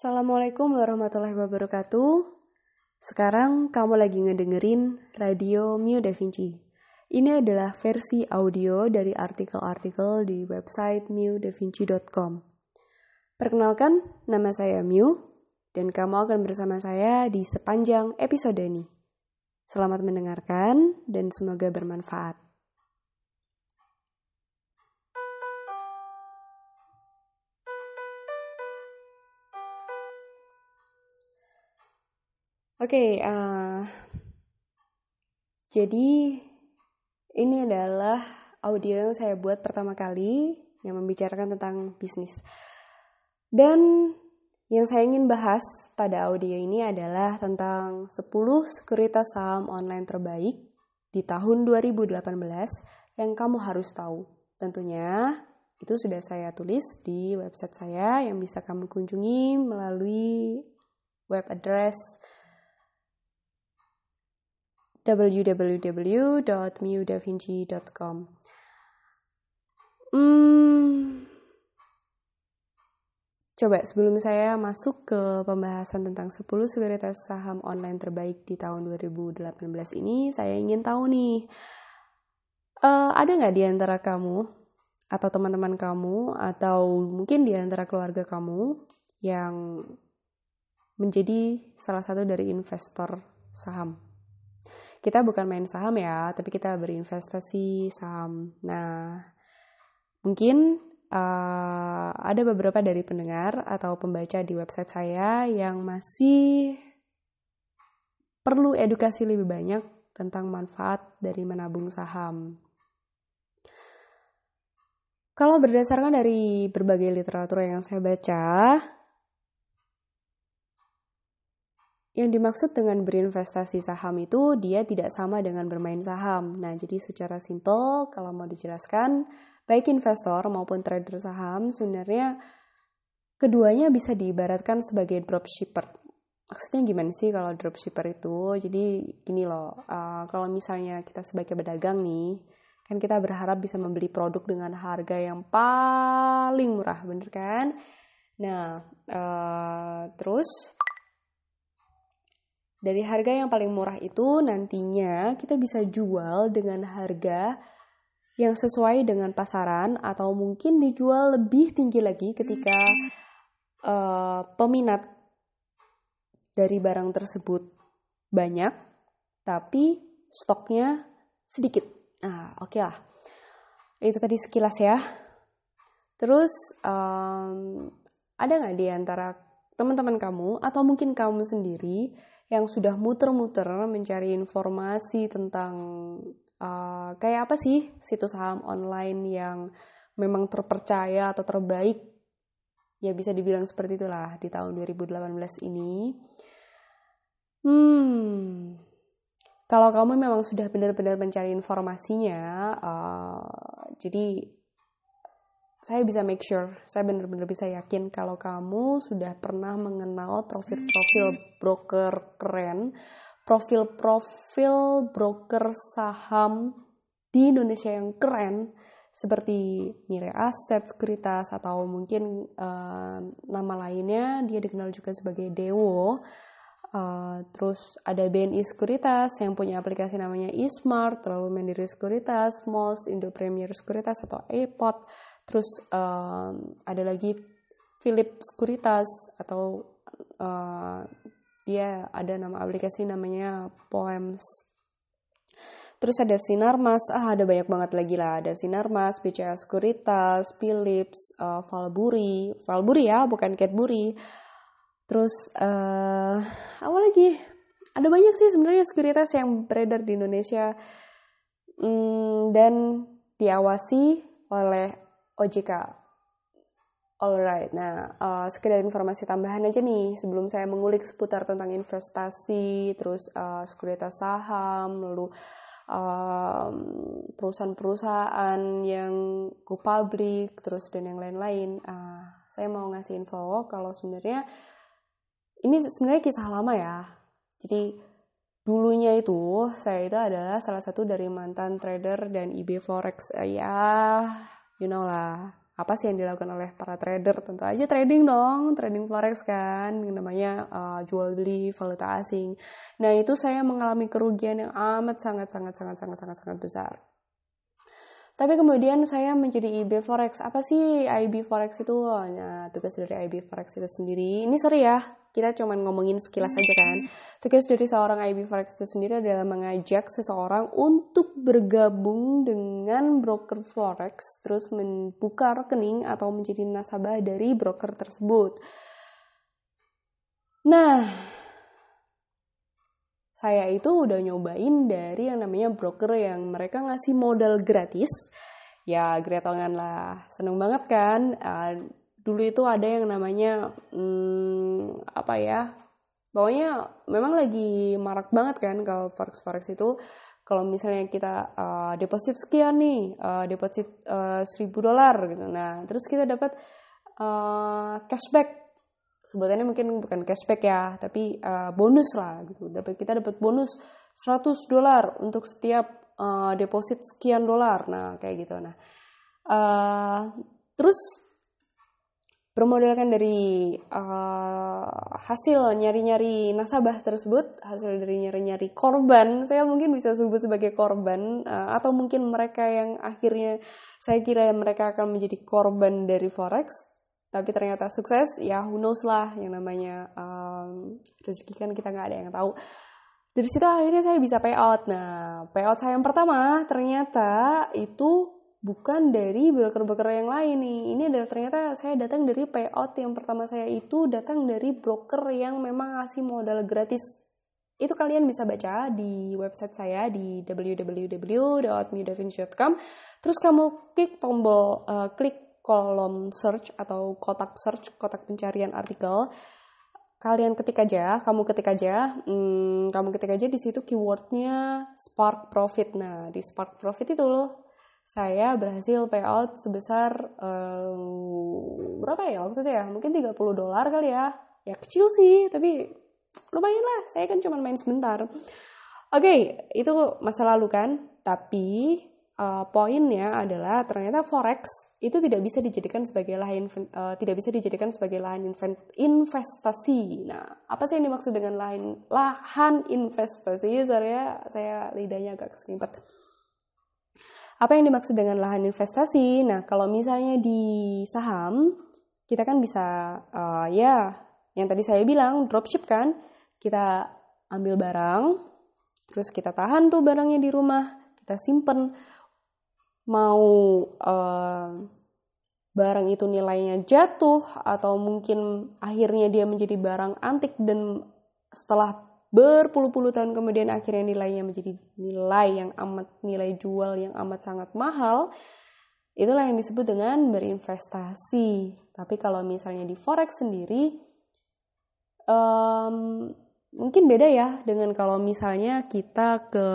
Assalamualaikum warahmatullahi wabarakatuh. Sekarang kamu lagi ngedengerin Radio Mew Da Vinci. Ini adalah versi audio dari artikel-artikel di website mewdavinci.com. Perkenalkan, nama saya Mew, dan kamu akan bersama saya di sepanjang episode ini. Selamat mendengarkan, dan semoga bermanfaat. Jadi ini adalah audio yang saya buat pertama kali yang membicarakan tentang bisnis. Dan yang saya ingin bahas pada audio ini adalah tentang 10 sekuritas saham online terbaik di tahun 2018 yang kamu harus tahu. Tentunya itu sudah saya tulis di website saya yang bisa kamu kunjungi melalui web address www.mewdavinci.com. Coba sebelum saya masuk ke pembahasan tentang 10 sekuritas saham online terbaik di tahun 2018 ini, saya ingin tahu nih, ada nggak di antara kamu, atau teman-teman kamu, atau mungkin di antara keluarga kamu, yang menjadi salah satu dari investor saham? Kita bukan main saham ya, tapi kita berinvestasi saham. Nah, mungkin ada beberapa dari pendengar atau pembaca di website saya yang masih perlu edukasi lebih banyak tentang manfaat dari menabung saham. Kalau berdasarkan dari berbagai literatur yang saya baca, yang dimaksud dengan berinvestasi saham itu dia tidak sama dengan bermain saham. Nah, jadi secara simpel kalau mau dijelaskan, baik investor maupun trader saham sebenarnya keduanya bisa diibaratkan sebagai dropshipper. Maksudnya gimana sih kalau dropshipper itu? Jadi gini loh, kalau misalnya kita sebagai pedagang nih, kan kita berharap bisa membeli produk dengan harga yang paling murah, bener kan? Nah, terus dari harga yang paling murah itu nantinya kita bisa jual dengan harga yang sesuai dengan pasaran atau mungkin dijual lebih tinggi lagi ketika peminat dari barang tersebut banyak tapi stoknya sedikit. Nah, oke lah. Itu tadi sekilas ya. Terus ada nggak di antara teman-teman kamu atau mungkin kamu sendiri yang sudah muter-muter mencari informasi tentang kayak apa sih situs saham online yang memang terpercaya atau terbaik, ya bisa dibilang seperti itulah di tahun 2018 ini. Kalau kamu memang sudah benar-benar mencari informasinya, jadi saya bisa make sure, saya benar-benar bisa yakin kalau kamu sudah pernah mengenal profil-profil broker keren, profil-profil broker saham di Indonesia yang keren, seperti Mirae Asset Sekuritas, atau mungkin nama lainnya, dia dikenal juga sebagai Dewo. Terus ada BNI Sekuritas yang punya aplikasi namanya ISmart, lalu Mandiri Sekuritas, Mos, Indopremier Sekuritas, atau ePot. Terus ada lagi Philips Sekuritas, atau dia ada nama aplikasi namanya Poems. Terus ada Sinarmas, ada banyak banget lagi lah. Ada Sinarmas, BCA Sekuritas, Philips, Valbury ya, bukan Cadbury. Terus apa lagi? Ada banyak sih sebenarnya sekuritas yang beredar di Indonesia dan diawasi oleh OJK. Alright, nah sekedar informasi tambahan aja nih sebelum saya mengulik seputar tentang investasi, terus sekuritas saham, lalu perusahaan-perusahaan yang go public, terus dan yang lain-lain. Saya mau ngasih info kalau sebenarnya ini sebenarnya kisah lama ya. Jadi dulunya itu saya itu adalah salah satu dari mantan trader dan IB forex, ya. You know lah, Apa sih yang dilakukan oleh para trader? Tentu aja trading dong, trading forex kan, namanya jual beli valuta asing. Nah, itu saya mengalami kerugian yang amat sangat besar. Tapi kemudian saya menjadi IB Forex. Apa sih IB Forex itu? Nah, tugas dari IB Forex itu sendiri. Ini sorry ya, kita cuma ngomongin sekilas aja kan. Tugas dari seorang IB Forex itu sendiri adalah mengajak seseorang untuk bergabung dengan broker Forex, terus membuka rekening atau menjadi nasabah dari broker tersebut. Nah, saya itu udah nyobain dari yang namanya broker yang mereka ngasih modal gratis. Ya, gretongan lah. Seneng banget kan? Dulu itu ada yang namanya, pokoknya memang lagi marak banget kan kalau forex-forex itu. Kalau misalnya kita deposit sekian nih, deposit $1,000 gitu. Nah, terus kita dapat cashback. Sebutannya mungkin bukan cashback ya, tapi bonus lah gitu. Kita dapat bonus $100 untuk setiap deposit sekian dolar. Nah, kayak gitu. Nah, terus bermodalkan dari hasil nyari-nyari nasabah tersebut, hasil dari nyari-nyari korban, saya mungkin bisa sebut sebagai korban, atau mungkin mereka yang akhirnya saya kira mereka akan menjadi korban dari forex. Tapi ternyata sukses, ya who knows lah, yang namanya rezeki kan kita nggak ada yang tahu. Dari situ akhirnya saya bisa payout. Nah, payout saya yang pertama ternyata itu bukan dari broker-broker yang lain nih. Ini adalah ternyata saya datang dari payout yang pertama saya itu datang dari broker yang memang ngasih modal gratis. Itu kalian bisa baca di website saya di www.mewdavinci.com. Terus kamu klik tombol klik kolom search atau kotak search, kotak pencarian artikel. Kalian ketik aja, kamu ketik aja di situ keywordnya Spark Profit. Nah, di Spark Profit itu loh, saya berhasil payout sebesar berapa ya waktu itu ya? Mungkin $30 kali ya. Ya kecil sih, tapi lumayan lah. Saya kan cuma main sebentar. Oke, itu masa lalu kan. Tapi poinnya adalah ternyata forex itu tidak bisa dijadikan sebagai lahan investasi. Nah, apa sih yang dimaksud dengan lahan investasi? Sorry ya, saya lidahnya agak keselimpet. Apa yang dimaksud dengan lahan investasi? Nah, kalau misalnya di saham, kita kan bisa yang tadi saya bilang dropship kan, kita ambil barang, terus kita tahan tuh barangnya di rumah, kita simpen. Mau barang itu nilainya jatuh atau mungkin akhirnya dia menjadi barang antik dan setelah berpuluh-puluh tahun kemudian akhirnya nilainya menjadi nilai jual yang amat sangat mahal, itulah yang disebut dengan berinvestasi. Tapi kalau misalnya di forex sendiri mungkin beda ya dengan kalau misalnya kita ke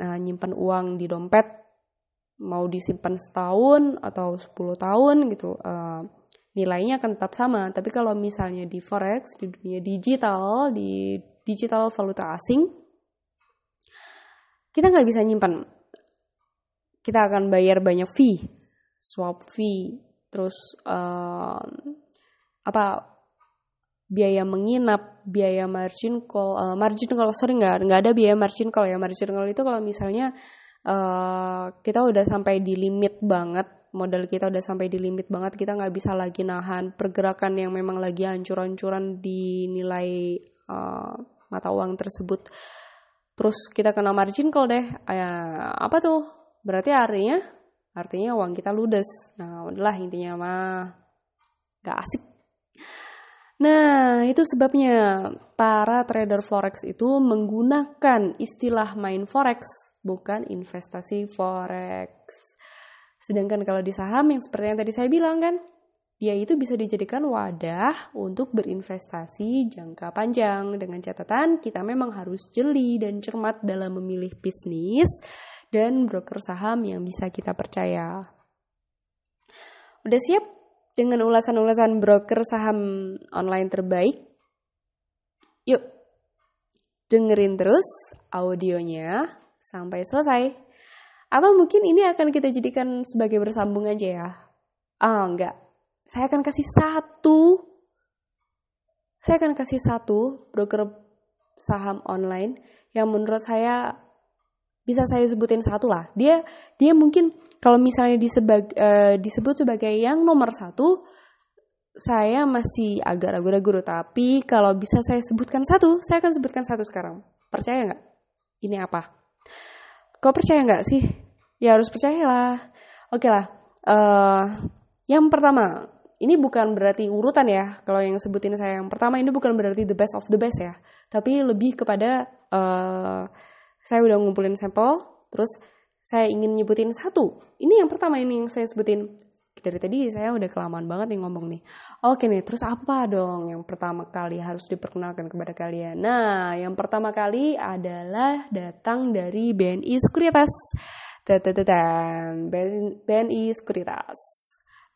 nyimpan uang di dompet mau disimpan setahun atau 10 tahun gitu, nilainya akan tetap sama. Tapi kalau misalnya di forex, di dunia digital, di digital valuta asing, kita nggak bisa nyimpan. Kita akan bayar banyak fee, swap fee, terus biaya menginap, biaya margin call. Sorry, nggak ada biaya margin call ya. Margin call itu kalau misalnya kita udah sampai di limit banget, modal kita udah sampai di limit banget, kita nggak bisa lagi nahan pergerakan yang memang lagi hancur-hancuran di nilai mata uang tersebut, terus kita kena margin call deh. Apa tuh? Berarti artinya uang kita ludes. Nah, udahlah, intinya mah nggak asik. Nah, itu sebabnya para trader forex itu menggunakan istilah main forex, bukan investasi forex. Sedangkan kalau di saham yang seperti yang tadi saya bilang kan, dia itu bisa dijadikan wadah untuk berinvestasi jangka panjang dengan catatan kita memang harus jeli dan cermat dalam memilih bisnis dan broker saham yang bisa kita percaya. Udah siap dengan ulasan-ulasan broker saham online terbaik? Yuk, dengerin terus audionya sampai selesai. Atau mungkin ini akan kita jadikan sebagai bersambung aja ya. enggak. Saya akan kasih satu broker saham online yang menurut saya bisa saya sebutin satu lah. Dia mungkin kalau misalnya disebut sebagai yang nomor satu, saya masih agak ragu-ragu. Tapi kalau bisa saya sebutkan satu, saya akan sebutkan satu sekarang. Percaya nggak? Ini apa? Kau percaya nggak sih? Ya harus percayalah. Oke lah. Yang pertama, ini bukan berarti urutan ya, kalau yang sebutin saya yang pertama ini bukan berarti the best of the best ya, tapi lebih kepada saya udah ngumpulin sampel, terus saya ingin nyebutin satu. Ini yang pertama ini yang saya sebutin. Dari tadi saya udah kelamaan banget nih ngomong nih. Oke nih, terus apa dong yang pertama kali harus diperkenalkan kepada kalian? Nah, yang pertama kali adalah datang dari BNI Sekuritas. BNI Sekuritas.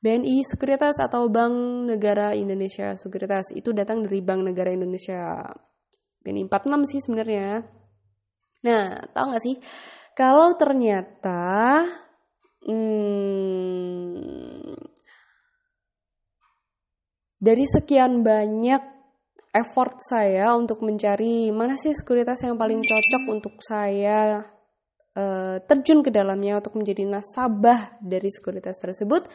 BNI Sekuritas atau Bank Negara Indonesia Sekuritas itu datang dari Bank Negara Indonesia, BNI 46 sih sebenarnya. Nah, tau nggak sih kalau ternyata dari sekian banyak effort saya untuk mencari mana sih sekuritas yang paling cocok untuk saya terjun ke dalamnya untuk menjadi nasabah dari sekuritas tersebut,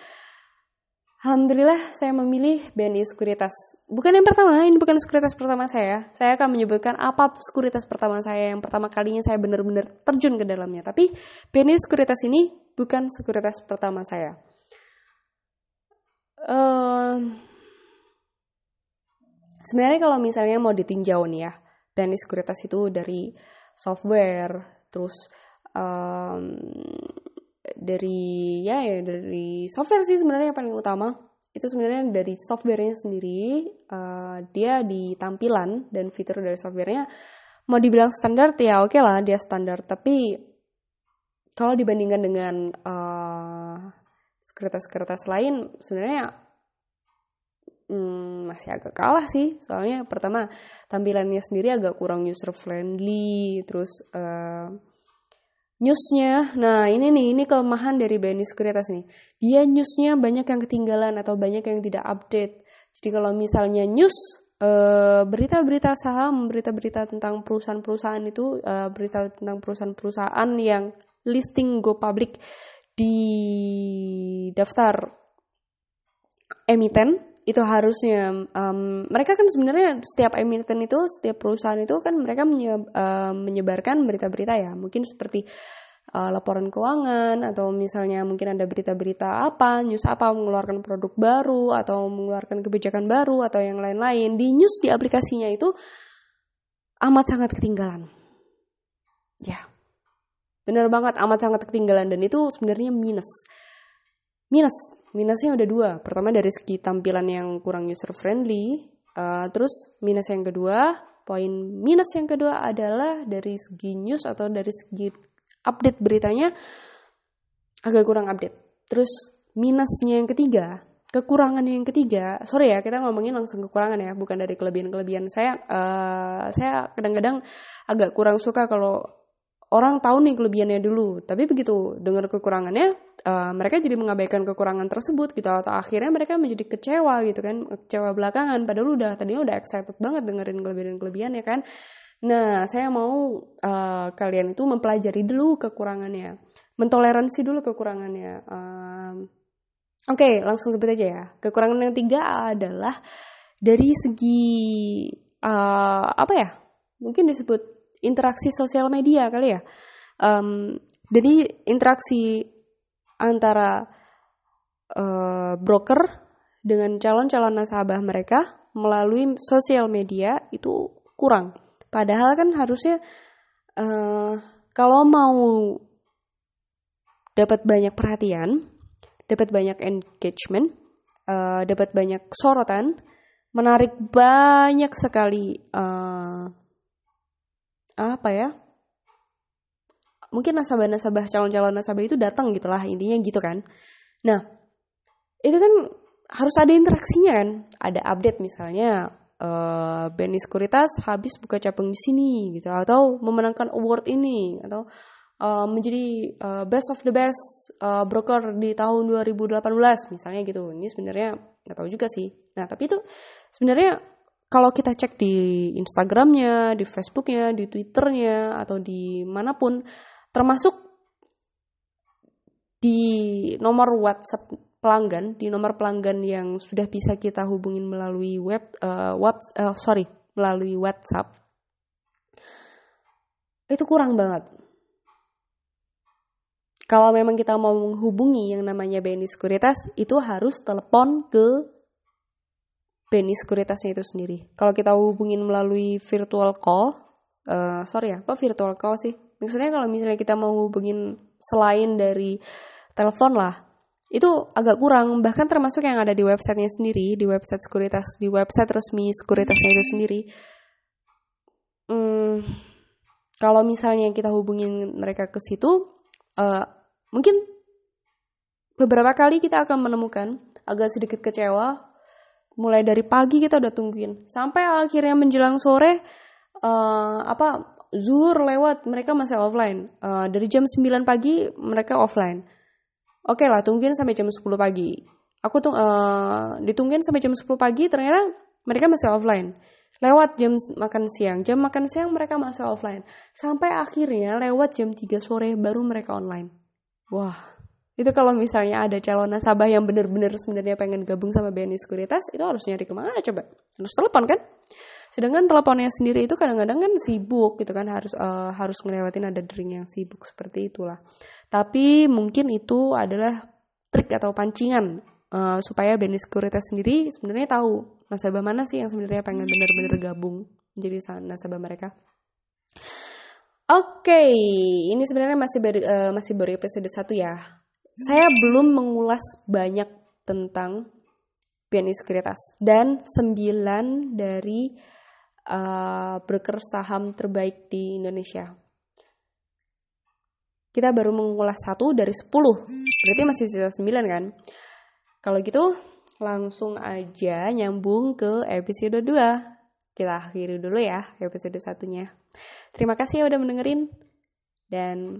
alhamdulillah saya memilih BNI Sekuritas. Bukan yang pertama, ini bukan sekuritas pertama saya. Saya akan menyebutkan apa sekuritas pertama saya yang pertama kalinya saya benar-benar terjun ke dalamnya. Tapi BNI Sekuritas ini bukan sekuritas pertama saya. Sebenarnya kalau misalnya mau ditinjau nih ya, BNI Sekuritas itu dari software, terus dari software sih sebenarnya yang paling utama itu sebenarnya dari softwarenya sendiri. Dia di tampilan dan fitur dari softwarenya mau dibilang standar ya oke lah, dia standar, tapi kalau dibandingkan dengan sekuritas-sekuritas lain sebenarnya masih agak kalah sih. Soalnya pertama tampilannya sendiri agak kurang user friendly, terus newsnya, nah ini kelemahan dari BNI Sekuritas nih. Dia newsnya banyak yang ketinggalan atau banyak yang tidak update. Jadi kalau misalnya news, berita-berita saham, berita-berita tentang perusahaan-perusahaan itu, berita tentang perusahaan-perusahaan yang listing go public di daftar emiten, itu harusnya mereka kan sebenarnya setiap emiten itu, setiap perusahaan itu kan mereka menyebarkan berita-berita ya, mungkin seperti laporan keuangan atau misalnya mungkin ada berita-berita apa, news apa, mengeluarkan produk baru atau mengeluarkan kebijakan baru atau yang lain-lain. Di news di aplikasinya itu amat sangat ketinggalan. Ya, benar banget, amat sangat ketinggalan, dan itu sebenarnya minus. Minusnya udah dua. Pertama dari segi tampilan yang kurang user friendly, terus minus yang kedua, poin minus yang kedua adalah dari segi news atau dari segi update beritanya agak kurang update. Terus minusnya yang ketiga, kekurangannya yang ketiga, sorry ya kita ngomongin langsung kekurangan ya, bukan dari kelebihan-kelebihan. Saya kadang-kadang agak kurang suka kalau orang tahu nih kelebihannya dulu, tapi begitu dengar kekurangannya, mereka jadi mengabaikan kekurangan tersebut gitu, atau akhirnya mereka menjadi kecewa gitu kan, kecewa belakangan. Padahal tadinya udah excited banget dengerin kelebihannya kan. Nah, saya mau kalian itu mempelajari dulu kekurangannya, mentoleransi dulu kekurangannya. Oke, langsung sebut aja ya. Kekurangan yang tiga adalah dari segi apa ya? Mungkin disebut interaksi sosial media kali ya. Jadi interaksi antara broker dengan calon-calon nasabah mereka melalui sosial media itu kurang. Padahal kan harusnya kalau mau dapat banyak perhatian, dapat banyak engagement, dapat banyak sorotan, menarik banyak sekali mungkin nasabah-nasabah, calon-calon nasabah itu datang gitulah, intinya gitu kan. Nah, itu kan harus ada interaksinya kan, ada update misalnya BNI Sekuritas habis buka cabang di sini gitu, atau memenangkan award ini, atau menjadi best of the best broker di tahun 2018 misalnya gitu. Ini sebenarnya nggak tahu juga sih. Nah tapi itu sebenarnya kalau kita cek di Instagramnya, di Facebooknya, di Twitternya, atau di manapun, termasuk di nomor WhatsApp pelanggan, di nomor pelanggan yang sudah bisa kita hubungin melalui melalui WhatsApp, itu kurang banget. Kalau memang kita mau menghubungi yang namanya BNI Sekuritas, itu harus telepon ke BNI Sekuritasnya itu sendiri. Kalau kita hubungin melalui virtual call, kok virtual call sih? Maksudnya kalau misalnya kita mau hubungin selain dari telepon lah, itu agak kurang. Bahkan termasuk yang ada di websitenya sendiri, di website Sekuritas, di website resmi Sekuritasnya itu sendiri. Kalau misalnya kita hubungin mereka ke situ, mungkin beberapa kali kita akan menemukan agak sedikit kecewa. Mulai dari pagi kita udah tungguin sampai akhirnya menjelang sore zuhur lewat mereka masih offline. Dari jam 9 pagi mereka offline. Oke lah, tungguin sampai jam 10 pagi. Aku ditungguin sampai jam 10 pagi, ternyata mereka masih offline. Lewat jam makan siang mereka masih offline. Sampai akhirnya lewat jam 3 sore baru mereka online. Wah, itu kalau misalnya ada calon nasabah yang benar-benar sebenarnya pengen gabung sama BNI Sekuritas, itu harus nyari kemana coba? Harus telepon kan? Sedangkan teleponnya sendiri itu kadang-kadang kan sibuk gitu kan, harus ngelewatin ada dering yang sibuk seperti itulah. Tapi mungkin itu adalah trik atau pancingan supaya BNI Sekuritas sendiri sebenarnya tahu nasabah mana sih yang sebenarnya pengen benar-benar gabung menjadi nasabah mereka. Oke, ini sebenarnya masih baru episode 1 ya. Saya belum mengulas banyak tentang BNI Sekuritas dan 9 dari broker saham terbaik di Indonesia. Kita baru mengulas 1 dari 10, berarti masih sisa 9 kan? Kalau gitu, langsung aja nyambung ke episode 2. Kita akhiri dulu ya episode 1-nya. Terima kasih ya udah mendengerin. Dan